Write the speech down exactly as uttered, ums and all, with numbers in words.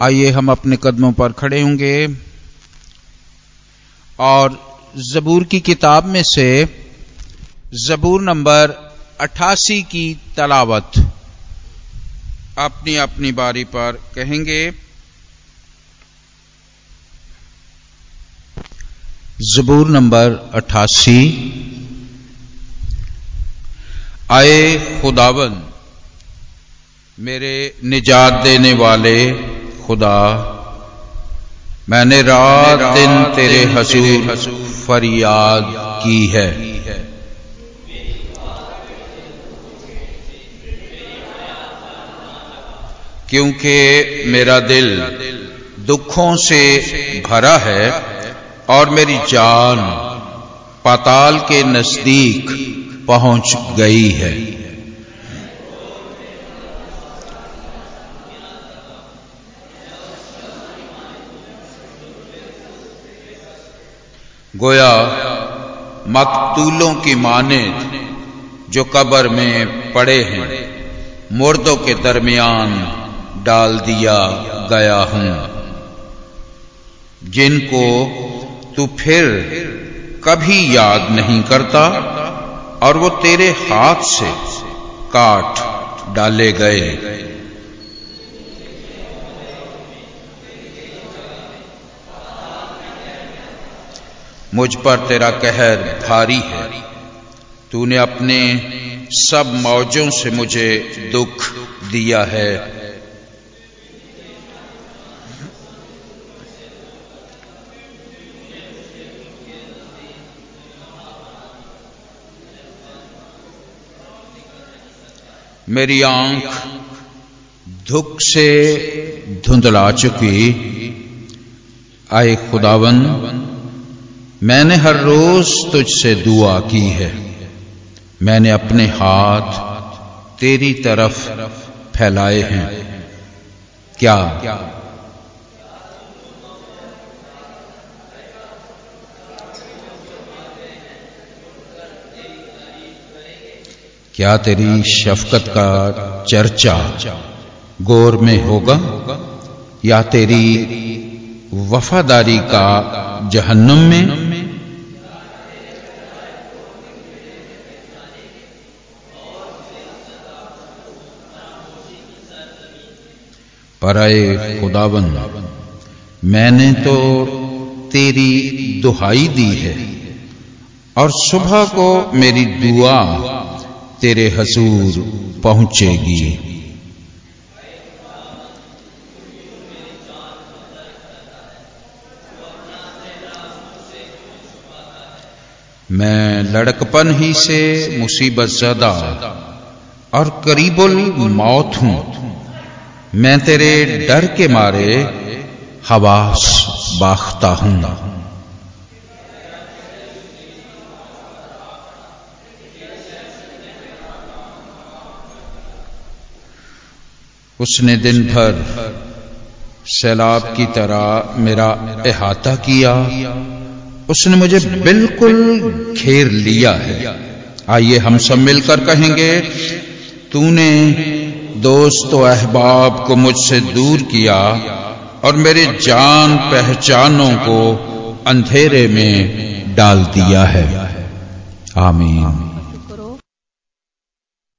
आइए हम अपने कदमों पर खड़े होंगे और जबूर की किताब में से जबूर नंबर अठासी की तलावत अपनी अपनी बारी पर कहेंगे। जबूर नंबर अठासी। आए खुदावन मेरे निजात देने वाले खुदा, मैंने रात दिन तेरे हुजूर फरियाद की है। क्योंकि मेरा दिल दुखों से भरा है और मेरी जान पाताल के नजदीक पहुंच गई है। गोया मकतूलों की मानद जो कब्र में पड़े हैं, मुर्दों के दरमियान डाल दिया गया हूं, जिनको तू फिर कभी याद नहीं करता और वो तेरे हाथ से काट डाले गए। मुझ पर तेरा कहर भारी है, तूने अपने सब मौजों से मुझे दुख दिया है। मेरी आंख दुख से धुंधला चुकी। आए खुदावन मैंने हर रोज तुझसे दुआ की है, मैंने अपने हाथ तेरी तरफ फैलाए हैं। क्या क्या तेरी शफकत का चर्चा गौर में होगा या तेरी वफादारी का जहन्नुम में? पर आए खुदावन मैंने तो तेरी दुहाई दी है और सुबह को मेरी दुआ तेरे हुजूर पहुंचेगी। मैं लड़कपन ही से मुसीबत ज़दा और करीबुल मौत हूं, मैं तेरे डर के मारे हवास बाख्ता हूं। उसने दिन भर सैलाब की तरह मेरा अहाता किया, उसने मुझे बिल्कुल घेर लिया है। आइए हम सब मिलकर कहेंगे, तूने दोस्त और अहबाब को मुझसे दूर किया और मेरे जान पहचानों को अंधेरे में डाल दिया है। आमीन।